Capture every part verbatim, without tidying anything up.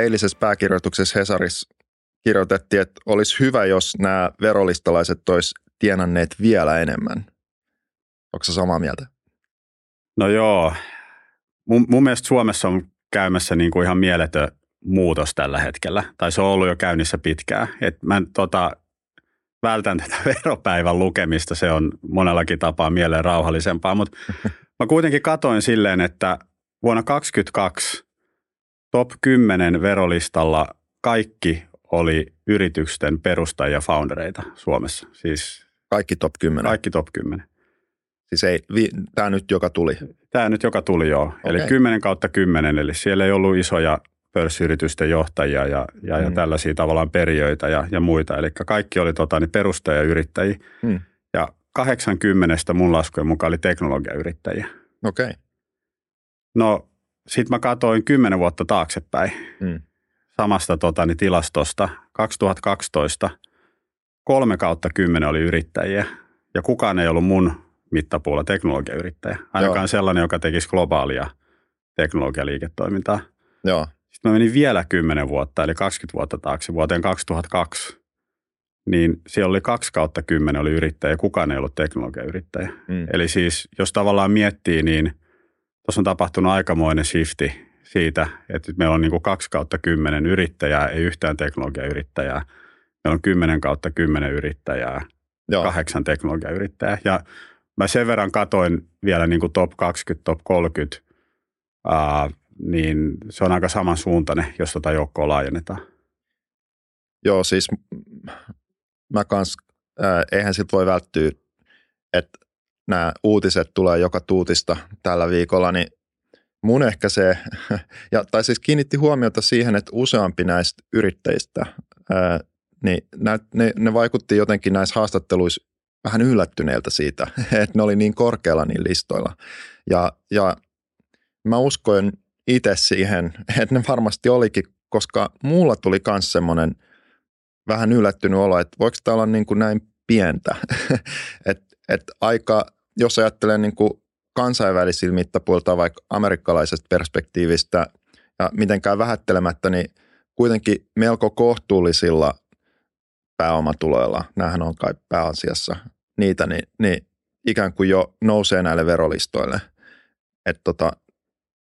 eilisessä pääkirjoituksessa Hesarissa kirjoitettiin, että olisi hyvä, jos nämä verolistalaiset olisi tienanneet vielä enemmän. Onko se samaa mieltä? No joo. Mun, mun mielestä Suomessa on käymässä niin kuin ihan mieletön muutos tällä hetkellä. Tai se on ollut jo käynnissä pitkään. Et mä tota, vältän tätä veropäivän lukemista. Se on monellakin tapaa mieleen rauhallisempaa. Mutta mä kuitenkin katoin silleen, että vuonna kaksituhattakaksikymmentäkaksi top kymmenen verolistalla kaikki oli yritysten perustajia foundereita Suomessa. Siis kaikki top kymmenen? Kaikki top kymmenen. Siis ei, vi, tämä nyt joka tuli? Tämä nyt joka tuli, joo. Okay. Eli kymmenen kautta kymmenen, eli siellä ei ollut isoja pörssiyritysten johtajia ja, ja, mm. ja tällaisia tavallaan perijöitä ja, ja muita. Eli kaikki oli tota, niin perustajayrittäjiä mm. ja kahdeksankymmentä mun laskujen mukaan oli teknologiayrittäjiä. Okei. Okay. No sitten mä katsoin kymmenen vuotta taaksepäin mm. samasta tota, niin tilastosta. kaksituhattakaksitoista kolme kautta kymmenen oli yrittäjiä ja kukaan ei ollut mun mittapuulla teknologiayrittäjä. Ainakaan Joo. sellainen, joka tekisi globaalia teknologialiiketoimintaa. Joo. Sitten mä menin vielä kymmenen vuotta, eli kaksikymmentä vuotta taakse, vuoteen kaksituhattakaksi. Niin siellä oli kaksi kautta kymmenen oli yrittäjä, kukaan ei ollut teknologiayrittäjä. Mm. Eli siis, jos tavallaan miettii, niin tuossa on tapahtunut aikamoinen shifti siitä, että meillä on niin kuin kaksi kautta kymmenen yrittäjää, ei yhtään teknologiayrittäjää. Meillä on kymmenen kautta kymmenen yrittäjää, Joo. kahdeksan teknologiayrittäjää. Ja mä sen verran katoin vielä niin kuin top kaksikymmentä, top kolmekymmentä, ää, niin se on aika samansuuntainen, jos tota joukkoa laajennetaan. Joo, siis mä kans, ää, eihän siltä voi välttyä, että nämä uutiset tulee joka tuutista tällä viikolla, niin mun ehkä se, ja, tai siis kiinnitti huomiota siihen, että useampi näistä yrittäjistä, ää, niin nä, ne, ne vaikutti jotenkin näissä haastatteluissa vähän yllättyneiltä siitä, että ne oli niin korkealla niin listoilla. Ja, ja mä uskoin itse siihen, että ne varmasti olikin, koska muulla tuli myös semmoinen vähän yllättynyt olo, että voiko tämä olla niin kuin näin pientä. Että et aika, jos ajattelee niin kuin kansainvälisillä mittapuolta vaikka amerikkalaisesta perspektiivistä ja mitenkään vähättelemättä, niin kuitenkin melko kohtuullisilla pääomatuloilla, näähän on kai pääasiassa niitä, niin, niin ikään kuin jo nousee näille verolistoille. Että tota,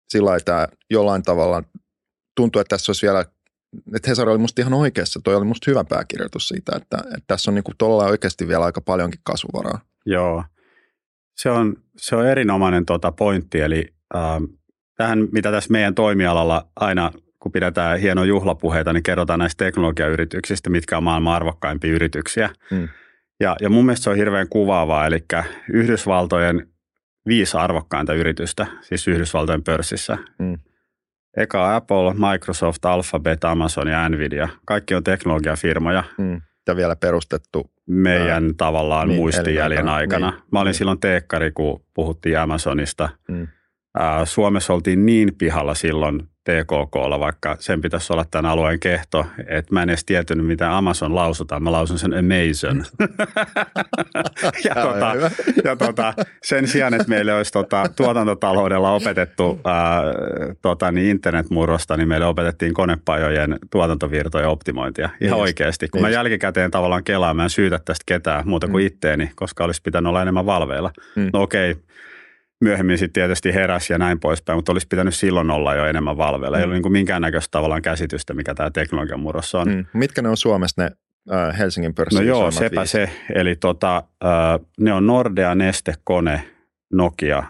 sillä lailla tämä jollain tavalla tuntuu, että tässä olisi vielä, että Hesari oli musta ihan oikeassa, toi oli musta hyvä pääkirjoitus siitä, että, että tässä on niinku tuolla oikeasti vielä aika paljonkin kasvuvaraa. Joo, se on, se on erinomainen tota pointti, eli ähm, tähän mitä tässä meidän toimialalla aina kun pidetään hienoja juhlapuheita, niin kerrotaan näistä teknologiayrityksistä, mitkä on maailman arvokkaimpia yrityksiä. Mm. Ja, ja mun mielestä se on hirveän kuvaavaa, eli Yhdysvaltojen viisi arvokkainta yritystä, siis Yhdysvaltojen pörssissä. Mm. Eka Apple, Microsoft, Alphabet, Amazon ja Nvidia. Kaikki on teknologiafirmoja. Mm. Ja vielä perustettu. Meidän ää, tavallaan niin, muistijäljen aikana. Niin, Mä olin niin. silloin teekkari, kun puhuttiin Amazonista. Mm. Ää, Suomessa oltiin niin pihalla silloin T K K:lla, vaikka sen pitäisi olla tämän alueen kehto, että mä en edes tietynyt, mitä Amazon lausutaan. Mä lausun sen Amazon. ja tota, ja tota, sen sijaan, että meille olisi tota, tuotantotaloudella opetettu ää, tota, niin internetmurrosta, niin meille opetettiin konepajojen tuotantovirtojen optimointia. Ihan yes. oikeasti. Kun yes. mä jälkikäteen tavallaan kelaan, mä en syytä tästä ketään muuta kuin mm. itteeni, koska olisi pitänyt olla enemmän valveilla. Mm. No okei. Okay. Myöhemmin sitten tietysti heräsi ja näin poispäin, mutta olisi pitänyt silloin olla jo enemmän valveilla. Mm. Ei ole niin kuin minkäännäköistä tavallaan käsitystä, mikä tämä teknologian murros on. Mm. Mitkä ne on Suomessa ne äh, Helsingin pörssin? No joo, sepä viisi. se. Eli tota, äh, ne on Nordea, Neste, Kone, Nokia,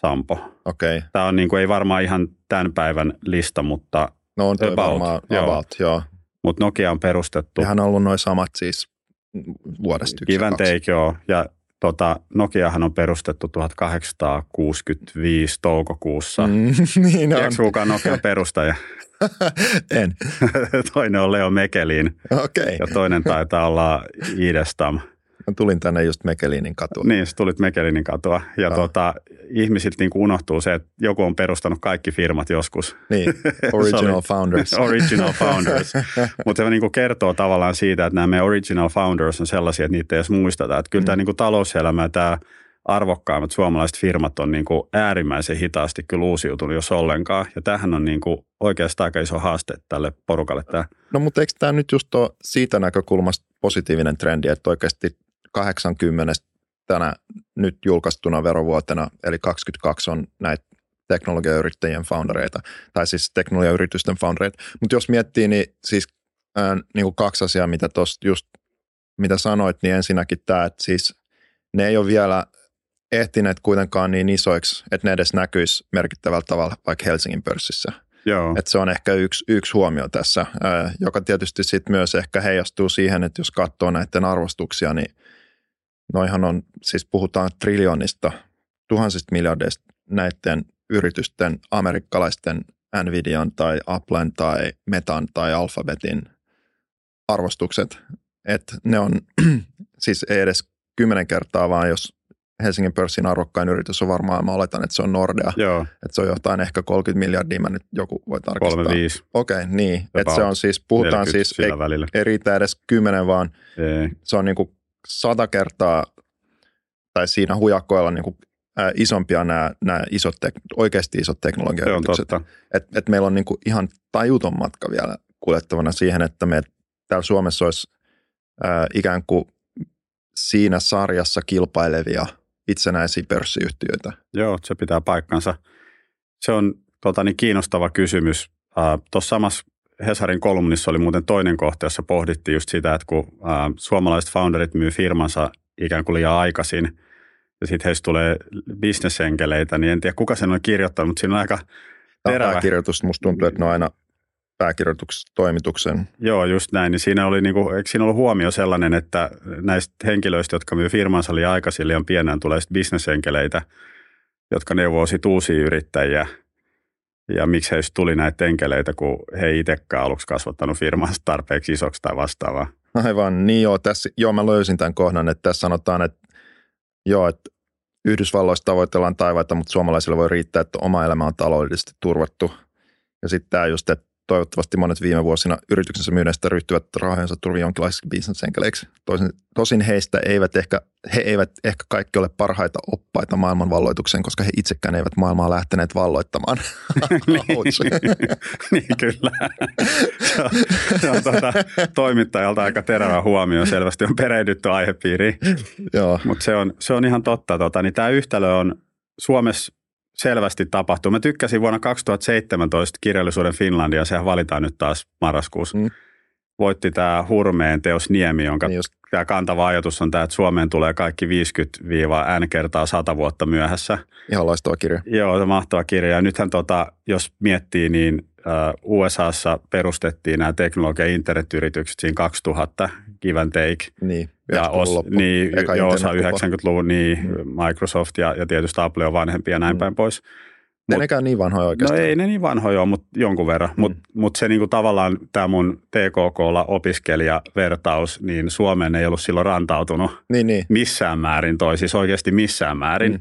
Sampo. Okei. Okay. Tämä on niin kuin, ei varmaan ihan tämän päivän lista, mutta no on about. Varmaan joo. about, joo. Mutta Nokia on perustettu. Nehän on ollut noin samat siis vuodesta yksi. Give and take, joo. Ja Tota, Nokiahan on perustettu tuhatkahdeksansataakuusikymmentäviisi toukokuussa. Mm, niin on. Tiedätkö kukaan Nokian perustaja? en. Toinen on Leo Mechelin. Okay. Ja toinen taitaa olla Idestam. Mä tulin tänne just Mechelininkatua. Niin, sä tulit Mechelininkatua. Ja ah. tota, ihmisiltä niin kuin unohtuu se, että joku on perustanut kaikki firmat joskus. Niin, original oli, founders. Original founders. Mutta se niin kuin kertoo tavallaan siitä, että nämä meidän original founders on sellaisia, että niitä ei edes muisteta. Että kyllä mm. tämä niin kuin talouselämä ja tämä arvokkaimmat suomalaiset firmat on niin kuin äärimmäisen hitaasti kyllä uusiutunut, jos ollenkaan. Ja tämähän on niin kuin oikeastaan aika iso haaste tälle porukalle. Tämä. No mutta eikö tämä nyt just ole siitä näkökulmasta positiivinen trendi, että oikeasti kahdeksankymmentä tänä nyt julkaistuna verovuotena, eli kaksikymmentäkaksi on näitä teknologiayrittäjien foundereita, tai siis teknologiayritysten foundereita. Mutta jos miettii, niin siis ää, niin kuin kaksi asiaa, mitä tuosta just, mitä sanoit, niin ensinnäkin tämä, että siis ne ei ole vielä ehtineet kuitenkaan niin isoiksi, että ne edes näkyisi merkittävällä tavalla vaikka Helsingin pörssissä. Joo. Että se on ehkä yksi, yksi huomio tässä, ää, joka tietysti sitten myös ehkä heijastuu siihen, että jos katsoo näiden arvostuksia, niin noihan on, siis puhutaan triljoonista, tuhansista miljardeista näiden yritysten, amerikkalaisten Nvidian tai Applen tai Metan tai Alphabetin arvostukset. Että ne on siis ei edes kymmenen kertaa, vaan jos Helsingin pörssin arvokkain yritys on varmaan, mä oletan, että se on Nordea. Joo. Että se on jotain ehkä kolmekymmentä miljardia, mä nyt joku voi tarkistaa. kolmekymmentäviisi. Okei, okay, niin. Että se on siis, puhutaan siis, ei, ei riitä edes kymmenen, vaan ei. Se on niin kuin sata kertaa tai siinä hujakoilla niin kuin Ää, isompia nämä, nämä isot, oikeasti isot teknologiayritykset. Että et meillä on niinku ihan tajuton matka vielä kuljettavana siihen, että me täällä Suomessa olisi ää, ikään kuin siinä sarjassa kilpailevia itsenäisiä pörssiyhtiöitä. Joo, se pitää paikkansa. Se on tota, niin kiinnostava kysymys. Tuossa samassa Hesarin kolumnissa oli muuten toinen kohta, jossa pohdittiin just sitä, että kun ää, suomalaiset founderit myy firmansa ikään kuin liian aikaisin, ja sitten heistä tulee bisnesenkeleitä, niin en tiedä kuka sen on kirjoittanut, mutta siinä on aika terävä. Pääkirjoitus, musta tuntuu, että ne on aina pääkirjoitustoimituksen. Joo, just näin. Niin siinä oli, niin kuin, eikö siinä ollut huomio sellainen, että näistä henkilöistä, jotka myy firmansa liian aikaisin, liian pienään tulee sitten bisnesenkeleitä, jotka neuvoo sitten uusia yrittäjiä. Ja miksi heistä tuli näitä enkeleitä, kun he ei itsekään aluksi kasvattanut firmansa tarpeeksi isoksi tai vastaavaa. Aivan, niin joo. Tässä, joo, mä löysin tämän kohdan, että tässä sanotaan, että joo, että Yhdysvalloissa tavoitellaan taivaita, mutta suomalaisilla voi riittää, että oma elämä on taloudellisesti turvattu. Ja sitten tämä just, että toivottavasti monet viime vuosina yrityksensä myynneistä ryhtyvät rahojensa turviin jonkinlaisiksi bisnesenkeleiksi. Tosin heistä eivät ehkä, he eivät ehkä kaikki ole parhaita oppaita maailmanvalloitukseen, koska he itsekään eivät maailmaa lähteneet valloittamaan. Niin kyllä. Se on, se on tuota, toimittajalta aika terävä huomio. Selvästi on perehdytty aihepiiriin. Mutta se on, se on ihan totta. Tota, niin tämä yhtälö on Suomessa selvästi tapahtuu. Mä tykkäsin vuonna kaksituhattaseitsemäntoista kirjallisuuden Finlandia, sehän valitaan nyt taas marraskuussa. Mm. Voitti tämä Hurmeen teos Niemi, jonka niin tämä kantava ajatus on tämä, että Suomeen tulee kaikki viisikymmentä N kertaa sata vuotta myöhässä. Ihan loistava kirja. Joo, se mahtava kirja. Ja nythän tota, jos miettii, niin U S A:ssa perustettiin nämä teknologia- ja internetyritykset siinä kaksituhatta, give and take. Niin, ja osa, niin, jo osa yhdeksänkymmentäluvun, niin mm. Microsoft ja, ja tietysti Apple on vanhempi ja näin mm. päin pois. Mut, nekään niin vanhoja oikeastaan. No ei ne niin vanhoja ole, mutta jonkun verran. Mm. Mutta mut se niinku tavallaan tämä mun T K K:lla opiskelijavertaus, niin Suomeen ei ollut silloin rantautunut niin, niin. missään määrin toi, siis oikeasti missään määrin. Mm.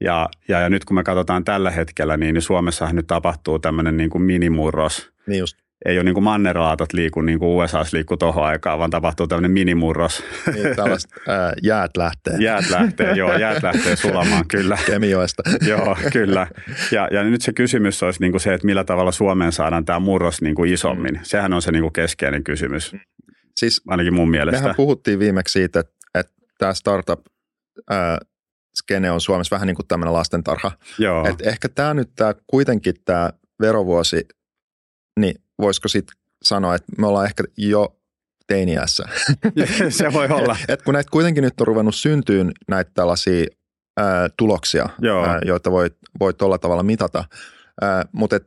Ja, ja, ja nyt kun me katsotaan tällä hetkellä, niin Suomessahan nyt tapahtuu tämmöinen niin kuin minimurros. Niin just. Ei ole niin kuin mannerlaatat liiku, niin kuin U S A:ssa liikkuu tohon aikaan, vaan tapahtuu tämmöinen minimurros. Niin, tällaista ää, jäät lähtee. Jäät lähtee, joo, jäät lähtee sulamaan, kyllä. Kemijoesta. Joo, kyllä. Ja, ja nyt se kysymys olisi niin kuin se, että millä tavalla Suomeen saadaan tämä murros niin kuin isommin. Mm. Sehän on se niin kuin keskeinen kysymys, siis, ainakin mun mielestä. Mehän puhuttiin viimeksi siitä, että, että tämä startup... Ää, skene on Suomessa vähän niin kuin tämmöinen lastentarha. Joo. Et ehkä tämä nyt tää, kuitenkin tämä verovuosi, niin voisiko sitten sanoa, että me ollaan ehkä jo teiniässä. Se voi olla. Et, et kun näitä kuitenkin nyt on ruvennut syntyyn näitä tällaisia ää, tuloksia, ää, joita voi, voi tuolla tavalla mitata. Mutta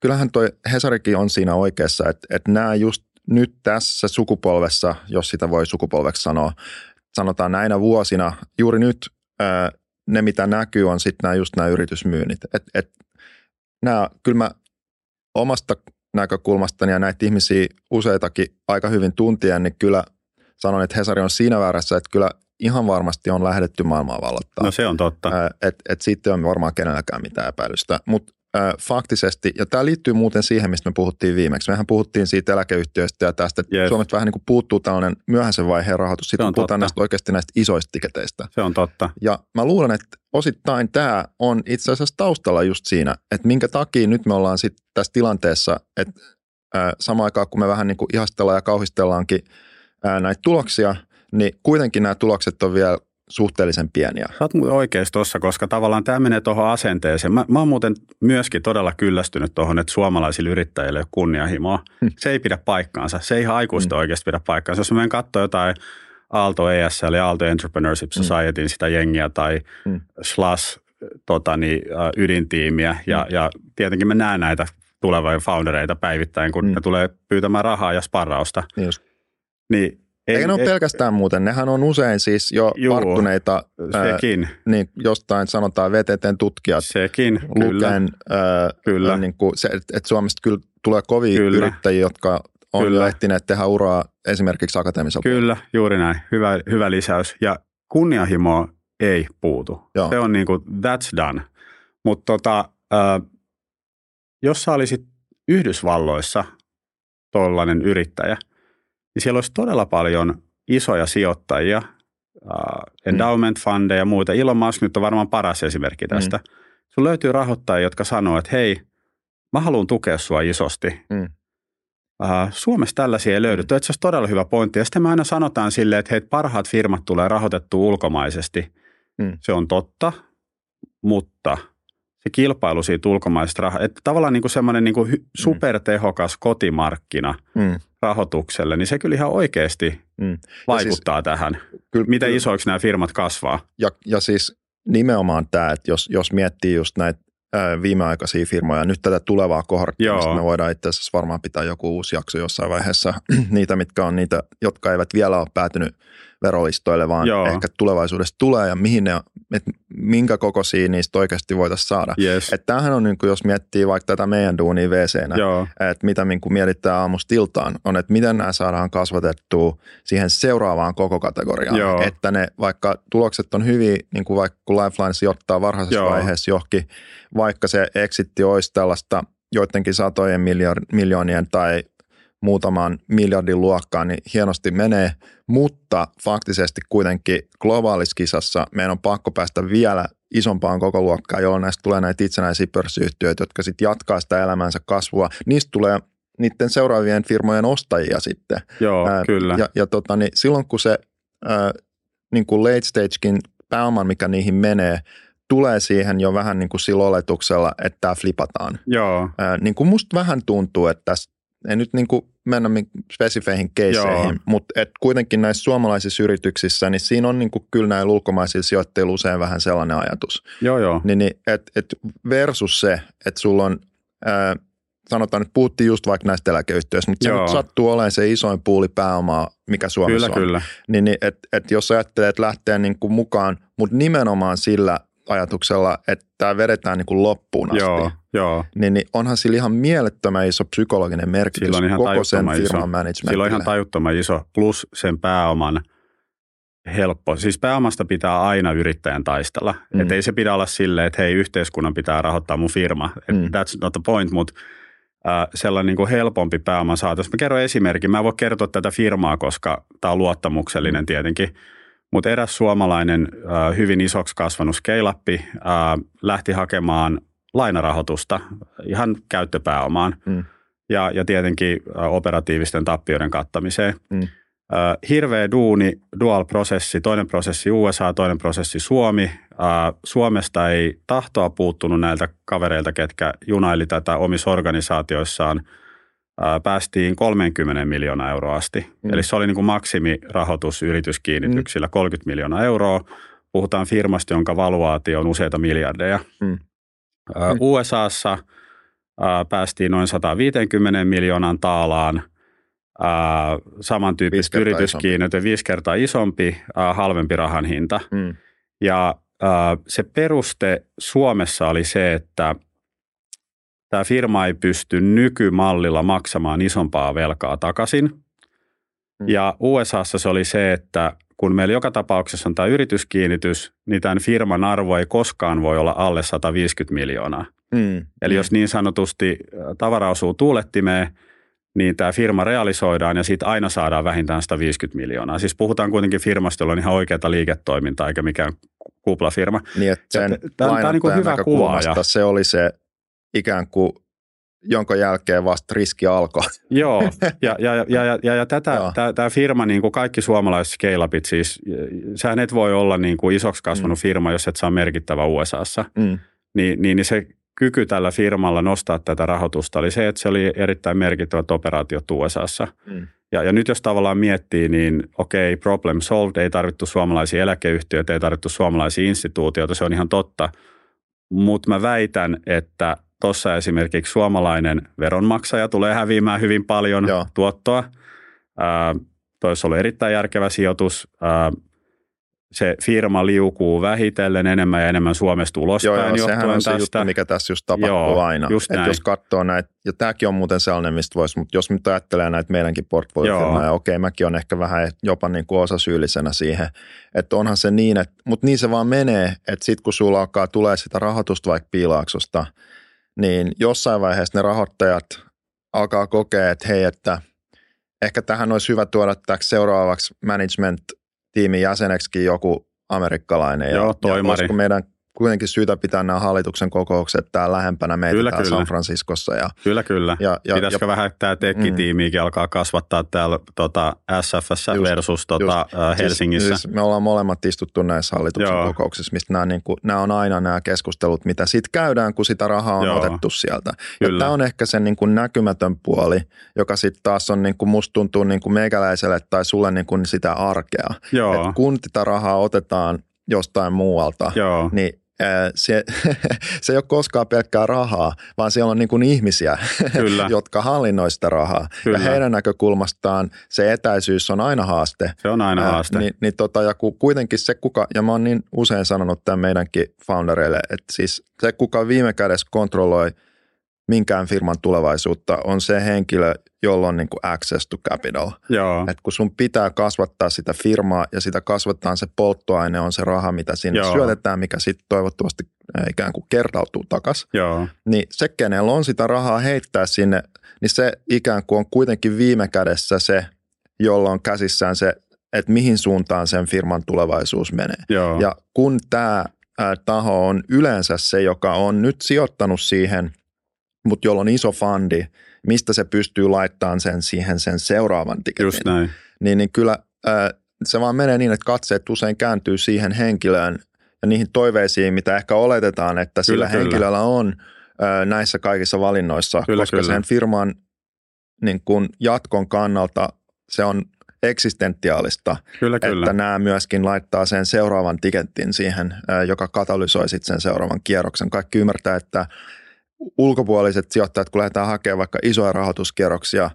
kyllähän toi Hesarikin on siinä oikeassa, että et nämä just nyt tässä sukupolvessa, jos sitä voi sukupolveksi sanoa, sanotaan näinä vuosina, juuri nyt, ne, mitä näkyy, on sitten nämä just nämä yritysmyynnit. Et, et, nämä, kyllä mä omasta näkökulmastani ja näitä ihmisiä useitakin aika hyvin tuntien, niin kyllä sanon, että Hesari on siinä väärässä, että kyllä ihan varmasti on lähdetty maailmaa vallottaa. No se on totta. Että et siitä ei ole varmaan kenelläkään mitään epäilystä. Mutta äh, faktisesti, ja tämä liittyy muuten siihen, mistä me puhuttiin viimeksi. Mehän puhuttiin siitä eläkeyhtiöistä ja tästä, yes. Suomesta vähän niin kuin puuttuu tällainen myöhäisen vaiheen rahoitus. Sitten puhutaan näistä, oikeasti näistä isoista tiketeistä. Se on totta. Ja mä luulen, että osittain tämä on itse asiassa taustalla just siinä, että minkä takia nyt me ollaan sitten tässä tilanteessa, että äh, samaan aikaan kun me vähän niin kuin ihastellaan ja kauhistellaankin äh, näitä tuloksia, niin kuitenkin nämä tulokset on vielä suhteellisen pieniä. Sä oot oikeassa tuossa, koska tavallaan tämä menee tuohon asenteeseen. Mä, mä oon muuten myöskin todella kyllästynyt tuohon, että suomalaisille yrittäjille ei ole kunnianhimoa. Hmm. Se ei pidä paikkaansa. Se ei ihan aikuista hmm. oikeasti pidä paikkaansa. Jos mä menen katsoa jotain Aalto E S, eli Aalto Entrepreneurship Societyn hmm. sitä jengiä tai hmm. slash totani, ydintiimiä ja, hmm. ja tietenkin mä näen näitä tulevia foundereita päivittäin, kun hmm. ne tulee pyytämään rahaa ja sparrausta. Just. Niin Eikä ei, ne ole ei, pelkästään muuten. Nehän on usein siis jo juu, varttuneita, ää, niin jostain sanotaan V T T:n tutkijat. Sekin, luken, kyllä. kyllä. Niin että Suomesta kyllä tulee kovia kyllä. yrittäjiä, jotka on kyllä. ehtineet tehdä uraa esimerkiksi akateemisella. Kyllä, juuri näin. Hyvä, hyvä lisäys. Ja kunnianhimoa ei puutu. Joo. Se on niin kuin that's done. Mutta tota, äh, jos sä olisit Yhdysvalloissa tollainen yrittäjä, niin siellä olisi todella paljon isoja sijoittajia, uh, endowment fundeja ja muuta. Elon Musk nyt on varmaan paras esimerkki tästä. Mm. Sun löytyy rahoittajia, jotka sanoo, että hei, mä haluan tukea sua isosti. Mm. Uh, Suomessa tällaisia ei löydy. Mm. Tuo on itse asiassa todella hyvä pointti. Ja sitten me aina sanotaan silleen, että hei, parhaat firmat tulee rahoitettua ulkomaisesti. Mm. Se on totta, mutta se kilpailu siitä ulkomaisesta rahaa, että tavallaan niin kuin semmoinen niin kuin supertehokas kotimarkkina mm. rahoitukselle, niin se kyllä ihan oikeasti mm. vaikuttaa siis, tähän, kyllä, miten kyllä. isoiksi nämä firmat kasvaa. Ja, ja siis nimenomaan tämä, että jos, jos miettii just näitä ää, viimeaikaisia firmoja, nyt tätä tulevaa kohorttia, mistä me voidaan itse asiassa varmaan pitää joku uusi jakso jossain vaiheessa, niitä mitkä on niitä, jotka eivät vielä ole päätynyt verolistoille, vaan Joo. ehkä tulevaisuudessa tulee ja mihin ne, että minkä kokoisia niistä oikeasti voitaisiin saada. Yes. Että tämähän on, niin kuin, jos miettii vaikka tätä meidän duunia WCnä, Joo. että mitä niin kuin mietitään aamusta iltaan, on, että miten nämä saadaan kasvatettua siihen seuraavaan koko kategoriaan. Joo. Että ne vaikka tulokset on hyviä, niin kuin vaikka kun Lifeline sijoittaa varhaisessa Joo. vaiheessa johonkin, vaikka se exitti olisi tällaista joidenkin satojen miljoonien tai muutaman miljardin luokkaan, niin hienosti menee, mutta faktisesti kuitenkin globaalissa kisassa meidän on pakko päästä vielä isompaan koko luokkaan, jolloin näistä tulee näitä itsenäisiä pörssiyhtiöitä, jotka sitten jatkaa sitä elämänsä kasvua. Niistä tulee niiden seuraavien firmojen ostajia sitten. Joo, ää, kyllä. Ja, ja tota, niin silloin kun se ää, niin kuin late stagekin pääoma, mikä niihin menee, tulee siihen jo vähän niin kuin sillä oletuksella, että tämä flipataan. Joo. Ää, niin kuin musta vähän tuntuu, että tässä ei nyt niin kuin mennä spesifeihin keisseihin, mutta et kuitenkin näissä suomalaisissa yrityksissä, niin siinä on niin kuin kyllä näillä ulkomaisilla sijoittajilla usein vähän sellainen ajatus. Joo, joo. Niin, niin, et, et versus se, että sulla on, ää, sanotaan nyt puhuttiin just vaikka näistä eläkeyhtiöistä, mutta joo. se sattuu olemaan se isoin puuli pääomaa, mikä Suomessa kyllä, on. Kyllä, kyllä. Niin, niin, et, et jos ajattelee, että lähtee niin kuin mukaan, mutta nimenomaan sillä ajatuksella, että tämä vedetään niin kuin loppuun asti. Joo, joo. Niin, niin onhan sillä ihan mielettömän iso psykologinen merkitys koko sen firman managementille. Sillä on ihan tajuttoman iso, plus sen pääoman helppo. Siis pääomasta pitää aina yrittäjän taistella. Mm. Että ei se pidä olla silleen, että hei, yhteiskunnan pitää rahoittaa mun firma. Mm. That's not the point, mutta äh, sellainen niin kuin helpompi pääoman saataisiin. Mä kerron esimerkin. Mä en voi kertoa tätä firmaa, koska tämä on luottamuksellinen tietenkin. Mutta eräs suomalainen äh, hyvin isoksi kasvanut scale-up äh, lähti hakemaan lainarahoitusta ihan käyttöpääomaan mm. ja, ja tietenkin äh, operatiivisten tappioiden kattamiseen. Mm. Äh, hirveä duuni, dual prosessi, toinen prosessi U S A, toinen prosessi Suomi. Äh, Suomesta ei tahtoa puuttunut näiltä kavereilta, ketkä junaili tätä omissa organisaatioissaan. Päästiin kolmekymmentä miljoonaa euroa asti. Mm. Eli se oli niin kuin maksimirahoitus yrityskiinnityksillä, mm. kolmekymmentä miljoonaa euroa. Puhutaan firmasta, jonka valuaatio on useita miljardeja. Mm. U S A:ssa päästiin noin sata viisikymmentä miljoonaan taalaan. Samantyyppistä yrityskiinnitystä, viisi kertaa isompi, halvempi rahan hinta. Mm. Ja se peruste Suomessa oli se, että tämä firma ei pysty nykymallilla maksamaan isompaa velkaa takaisin. Mm. Ja U S A:ssa se oli se, että kun meillä joka tapauksessa on tämä yrityskiinnitys, niin tämän firman arvo ei koskaan voi olla alle sataviisikymmentä miljoonaa. Mm. Eli jos niin sanotusti tavara osuu tuulettimeen, niin tämä firma realisoidaan ja siitä aina saadaan vähintään sata viisikymmentä miljoonaa. Siis puhutaan kuitenkin firmasta, jolla on ihan oikeata liiketoimintaa eikä mikään kuplafirma. Niin, tämä on niin kuin hyvä kuvaaja. Se oli se ikään kuin, jonka jälkeen vasta riski alkoi. Joo, ja, ja, ja, ja, ja, ja tätä, tämä firma, niin kuin kaikki suomalaiset scale-upit, siis sähän et voi olla niin kuin isoksi kasvanut mm. firma, jos et saa merkittävä U S A:ssa. Mm. Niin, niin, niin se kyky tällä firmalla nostaa tätä rahoitusta oli se, että se oli erittäin merkittävät operaatiot U S A:ssa. Mm. Ja, ja nyt jos tavallaan miettii, niin okei, okay, problem solved, ei tarvittu suomalaisia eläkeyhtiöitä, ei tarvittu suomalaisia instituutioita, se on ihan totta. Mutta mä väitän, että tuossa esimerkiksi suomalainen veronmaksaja tulee häviämään hyvin paljon Joo. tuottoa. Toi olisi ollut erittäin järkevä sijoitus. Ää, se firma liukuu vähitellen enemmän ja enemmän Suomesta ulospäin. Joo, joo sehän on tästä. Se juttu, mikä tässä just tapahtuu joo, aina. Just Et jos katsoo näitä, ja tämäkin on muuten sellainen, mistä voisi, mutta jos nyt ajattelee näitä meidänkin portfoliofirmoja, okei, okay, mäkin olen ehkä vähän jopa niin kuin osasyyllisenä siihen, että onhan se niin, että, mutta niin se vaan menee, että sitten kun sulla alkaa tulee sitä rahoitusta vaikka Piilaaksosta, niin jossain vaiheessa ne rahoittajat alkaa kokea, että hei, että ehkä tähän olisi hyvä tuoda täksi seuraavaksi management-tiimin jäseneksikin joku amerikkalainen. Joo, ja olisiko meidän kuitenkin syytä pitää nämä hallituksen kokoukset täällä lähempänä meitä kyllä, täällä kyllä. San Franciscossa. Ja, kyllä, kyllä. Ja, ja, Pitäisikö ja, vähän tämä tekkitiimiikin mm. alkaa kasvattaa täällä tota, S F:ssä just, versus tota, just. Helsingissä? Siis, siis me ollaan molemmat istuttu näissä hallituksen Joo. kokouksissa, mistä nämä, niin kuin, nämä on aina nämä keskustelut, mitä sitten käydään, kun sitä rahaa on Joo. otettu sieltä. Tämä on ehkä se niin kuin näkymätön puoli, joka sitten taas on, niin kuin, musta tuntuu niin kuin meikäläiselle tai sulle niin kuin sitä arkea. Et kun sitä rahaa otetaan jostain muualta, Joo. niin Se, se ei ole koskaan pelkkää rahaa, vaan siellä on niin kuin ihmisiä, Kyllä. jotka hallinnoi sitä rahaa. Kyllä. Ja heidän näkökulmastaan se etäisyys on aina haaste. Se on aina haaste. Äh, niin, niin tota, ja kuitenkin se, kuka, ja mä oon niin usein sanonut tämän meidänkin foundereille, että siis se, kuka viime kädessä kontrolloi minkään firman tulevaisuutta, on se henkilö, jolla on niin kuin access to capital. Et kun sun pitää kasvattaa sitä firmaa ja sitä kasvattaa se polttoaine, on se raha, mitä sinne Joo. syötetään, mikä sitten toivottavasti ikään kuin kertautuu takaisin. Niin se, kenellä on sitä rahaa heittää sinne, niin se ikään kuin on kuitenkin viime kädessä se, jolla on käsissään se, että mihin suuntaan sen firman tulevaisuus menee. Joo. Ja kun tämä taho on yleensä se, joka on nyt sijoittanut siihen, mutta jolla on iso fundi, mistä se pystyy laittamaan sen siihen sen seuraavan tiketin. Niin, niin kyllä se vaan menee niin, että katseet usein kääntyy siihen henkilöön ja niihin toiveisiin, mitä ehkä oletetaan, että sillä kyllä, henkilöllä kyllä. on näissä kaikissa valinnoissa, kyllä, koska kyllä. sen firman niin kun jatkon kannalta se on eksistentiaalista, kyllä, että kyllä. nämä myöskin laittaa sen seuraavan tiketin siihen, joka katalysoi sitten sen seuraavan kierroksen. Kaikki ymmärtää, että ulkopuoliset sijoittajat, kun lähdetään hakemaan vaikka isoja rahoituskierroksia,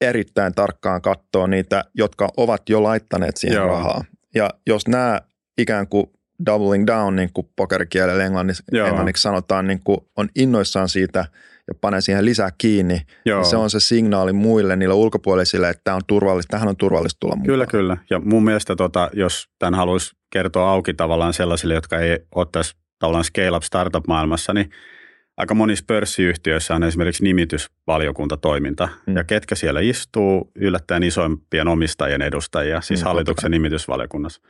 erittäin tarkkaan katsoo niitä, jotka ovat jo laittaneet siihen Joo. rahaa. Ja jos nämä ikään kuin doubling down, niin kuin pokerikielellä englanniksi, englanniksi sanotaan, niin kuin on innoissaan siitä ja panee siihen lisää kiinni, Joo. niin se on se signaali muille, niille ulkopuolisille, että tämä on turvallista, tähän on turvallista tulla mukaan. Kyllä, kyllä. Ja mun mielestä, tota, jos tämän haluaisi kertoa auki tavallaan sellaisille, jotka ei ole tässä tavallaan scale-up startup-maailmassa, niin aika monissa pörssiyhtiöissä on esimerkiksi nimitysvaliokuntatoiminta, mm. ja ketkä siellä istuu, yllättäen isoimpien omistajien edustajia, siis mm, hallituksen nimitysvaliokunnassa,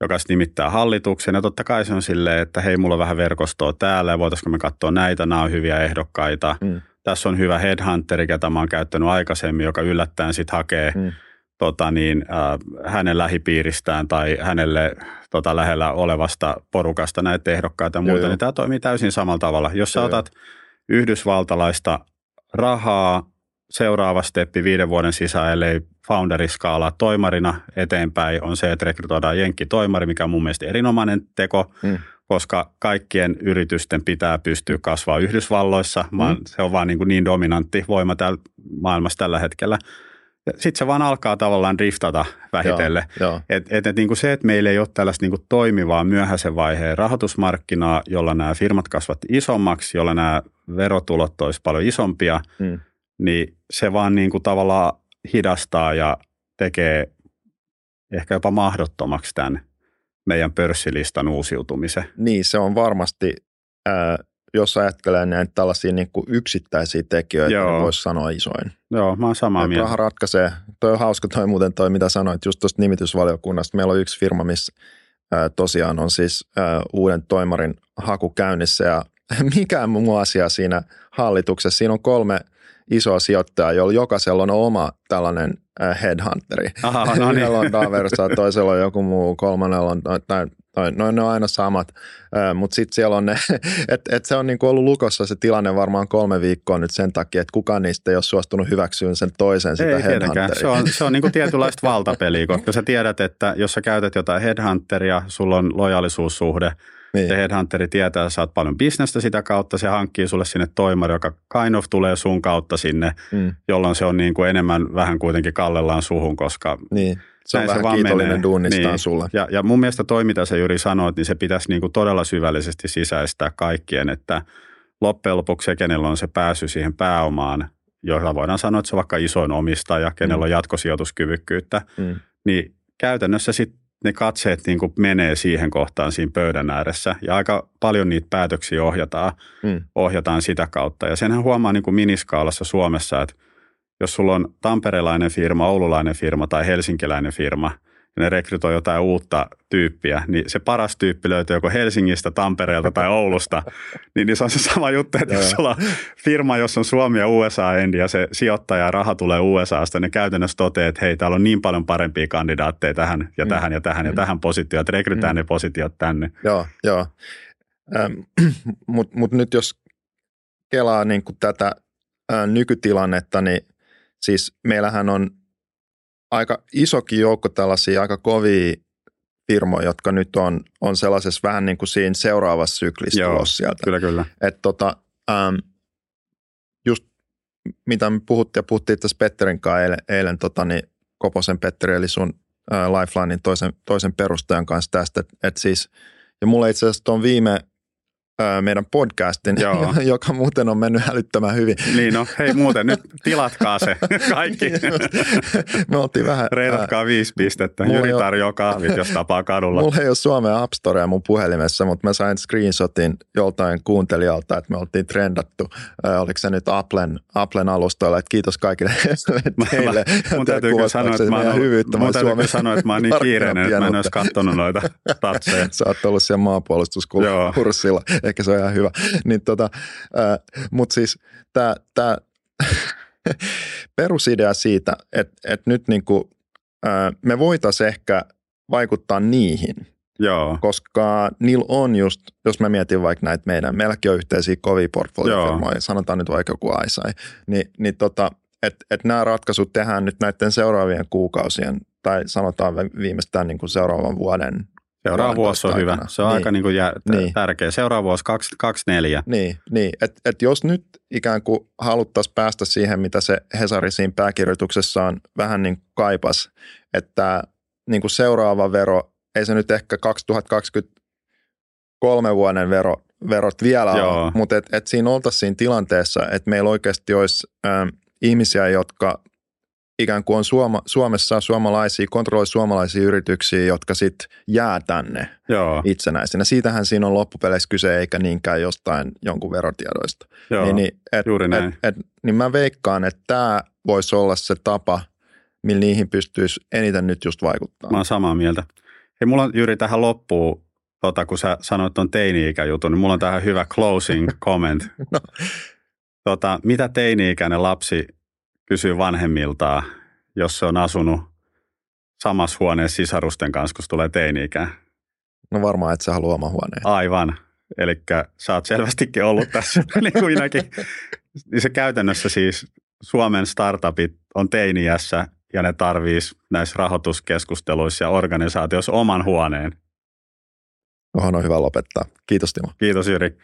joka nimittää hallituksen. Ja totta kai se on silleen, että hei, mulla on vähän verkostoa täällä, ja voitaisiko me katsoa näitä, nämä on hyviä ehdokkaita. Mm. Tässä on hyvä headhunteri, jota mä oon käyttänyt aikaisemmin, joka yllättäen sitten hakee mm. tota niin, äh, hänen lähipiiristään tai hänelle tota, lähellä olevasta porukasta näitä ehdokkaita ja muuta, joo, niin tämä toimii täysin samalla tavalla. Jos sä otat yhdysvaltalaista rahaa, seuraava steppi viiden vuoden sisään, ellei founderi skaalaa toimarina eteenpäin, on se, että rekrytoidaan jenkkitoimari, mikä on mun mielestä erinomainen teko, mm. koska kaikkien yritysten pitää pystyä kasvaa Yhdysvalloissa. Mm. Vaan se on vaan niin, niin dominantti voima täällä maailmassa tällä hetkellä. Sitten se vaan alkaa tavallaan driftata vähitellen. Että et, et, niinku se, että meillä ei ole tällaista niinku toimivaa myöhäisen vaiheen rahoitusmarkkinaa, jolla nämä firmat kasvat isommaksi, jolla nämä verotulot olisi paljon isompia, mm. niin se vaan niinku tavallaan hidastaa ja tekee ehkä jopa mahdottomaksi tämän meidän pörssilistan uusiutumisen. Niin, se on varmasti... Äh... jos ajattelee näitä tällaisia niin kuin yksittäisiä tekijöitä, Joo. niin voisi sanoa isoin. Joo, mä oon samaa mieltä. Raha ratkaisee. Toi on hauska toi muuten toi, mitä sanoit, just tuosta nimitysvaliokunnasta. Meillä on yksi firma, missä äh, tosiaan on siis äh, uuden toimarin haku käynnissä ja mikään muu asia siinä hallituksessa. Siinä on kolme isoa sijoittajaa, jolla jokaisella on oma tällainen äh, headhunteri. Aha, no niin. Yhdellä on Daversa, toisella on joku muu, kolmannella on näin. No, no ne on aina samat, äh, mutta sitten siellä on ne, että et se on niinku ollut lukossa se tilanne varmaan kolme viikkoa nyt sen takia, että kukaan niistä ei ole suostunut hyväksyyn sen toisen sitä headhunteria. Se on, se on niinku tietynlaista valtapeliä, koska sä tiedät, että jos sä käytät jotain headhunteria, sulla on lojaalisuussuhde, niin. Se headhunteri tietää, että sä oot paljon bisnestä sitä kautta, se hankkii sulle sinne toimari, joka kind of tulee sun kautta sinne, mm. jolloin se on niinku enemmän vähän kuitenkin kallellaan suhun, koska... Niin. Se on näin vähän se kiitollinen duunnistaan niin. sulle. Ja, ja mun mielestä toi, mitä sä Jyri sanoit, niin se pitäisi niinku todella syvällisesti sisäistää kaikkien, että loppujen lopuksi se, kenellä on se pääsy siihen pääomaan, jolla voidaan sanoa, että se on vaikka isoin omistaja, kenellä mm. on jatkosijoituskyvykkyyttä, mm. niin käytännössä sitten ne katseet niinku menee siihen kohtaan siinä pöydän ääressä ja aika paljon niitä päätöksiä ohjataan, mm. ohjataan sitä kautta. Ja senhän huomaa niinku miniskaalassa Suomessa, että jos sulla on tamperelainen firma, oululainen firma tai helsinkiläinen firma, ja ne rekrytoi jotain uutta tyyppiä, niin se paras tyyppi löytyy joko Helsingistä, Tampereelta tai Oulusta. Niin, niin se on se sama juttu, että jos sulla on firma, jossa on Suomi ja U S A-endi, ja se sijoittaja ja raha tulee U S A:sta, niin käytännössä toteaa, että hei, täällä on niin paljon parempia kandidaatteja tähän ja mm. tähän ja tähän ja mm. tähän positioon, että rekrytään mm. ne positiot tänne. Joo, joo. Ähm, Mutta mut nyt jos kelaa niin kuin tätä äh, nykytilannetta, niin siis meillähän on aika isokin joukko tällaisia aika kovia firmoja, jotka nyt on, on sellaisessa vähän niin kuin siinä seuraavassa syklissä tulossa sieltä. Kyllä, kyllä. Että tota, ähm, just mitä me puhuttiin ja puhuttiin tässä Petterin kanssa eilen, eilen tota, niin Koposen Petteri, eli sun äh, Lifelinein toisen, toisen perustajan kanssa tästä. Että et siis, ja mulle itse asiassa on viime... meidän podcastin, Joo. joka muuten on mennyt älyttömän hyvin. Niin no, hei muuten nyt tilatkaa se kaikki. Me oltiin vähän... Reidatkaa viisi pistettä, Jyri tarjoaa kahvit, jos tapaa kadulla. Mulla ei ole Suomen App Storea mun puhelimessa, mutta mä sain screenshotin joltain kuuntelijalta, että me oltiin trendattu. Oliko se nyt Applen, Applen alustoilla, että kiitos kaikille teille. Mun täytyy kyllä sanoa, että mä oon niin kiireinen, että mä en olisi katsonut noita tatseja. Sä oot ollut siellä maanpuolustuskurssilla. Ehkä se on ihan hyvä. Niin tota, äh, mutta siis tämä perusidea siitä, että et nyt niinku, äh, me voitaisiin ehkä vaikuttaa niihin, Joo. koska niillä on just, jos mä mietin vaikka näitä meidän, meilläkin on yhteisiä kovia portfoliofirmoja, sanotaan nyt vaikka joku Aisai, niin, niin tota, että et nämä ratkaisut tehdään nyt näiden seuraavien kuukausien, tai sanotaan viimeistään niinku seuraavan vuoden. Seuraava vuosi on aikana. Hyvä. Se on niin. aika niin kuin jä, niin. tärkeä. Seuraava vuosi kaksikymmentäneljä. Niin, niin. että et jos nyt ikään kuin haluttaisiin päästä siihen, mitä se Hesari siinä pääkirjoituksessaan vähän niin kuin kaipasi, että niin kuin seuraava vero, ei se nyt ehkä kaksituhattakaksikymmentäkolme vuoden vero, verot vielä Joo. ole, mutta että et siinä oltaisiin siinä tilanteessa, että meillä oikeasti olisi ähm, ihmisiä, jotka ikään kuin on Suoma, Suomessa suomalaisia, kontrolloi suomalaisia yrityksiä, jotka sitten jää tänne Joo. itsenäisenä. Siitähän siinä on loppupeleissä kyse, eikä niinkään jostain jonkun verotiedoista. Joo, niin, et, juuri näin. Et, et, niin mä veikkaan, että tämä voisi olla se tapa, millä niihin pystyisi eniten nyt just vaikuttaa. Mä oon samaa mieltä. Hei, mulla on, Jyri, tähän loppuun, tota, kun sä sanoit tuon teini-ikäjutun, niin mulla on tähän hyvä closing comment. No. Tota, mitä teini-ikäinen lapsi... kysyy vanhemmiltaan, jos se on asunut samassa huoneessa sisarusten kanssa, kun tulee teini-ikään. No varmaan, että se haluaa oman huoneen. Aivan. Eli sä oot selvästikin ollut tässä niin kuin minäkin. Niin se käytännössä siis Suomen startupit on teiniässä ja ne tarvitsisi näissä rahoituskeskusteluissa ja organisaatioissa oman huoneen. Ohan on hyvä lopettaa. Kiitos Timo. Kiitos Jyri.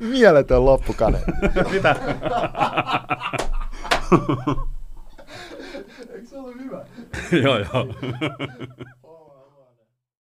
Mieletön loppukane. Mitä? Eikö se ollut hyvä? Joo, joo.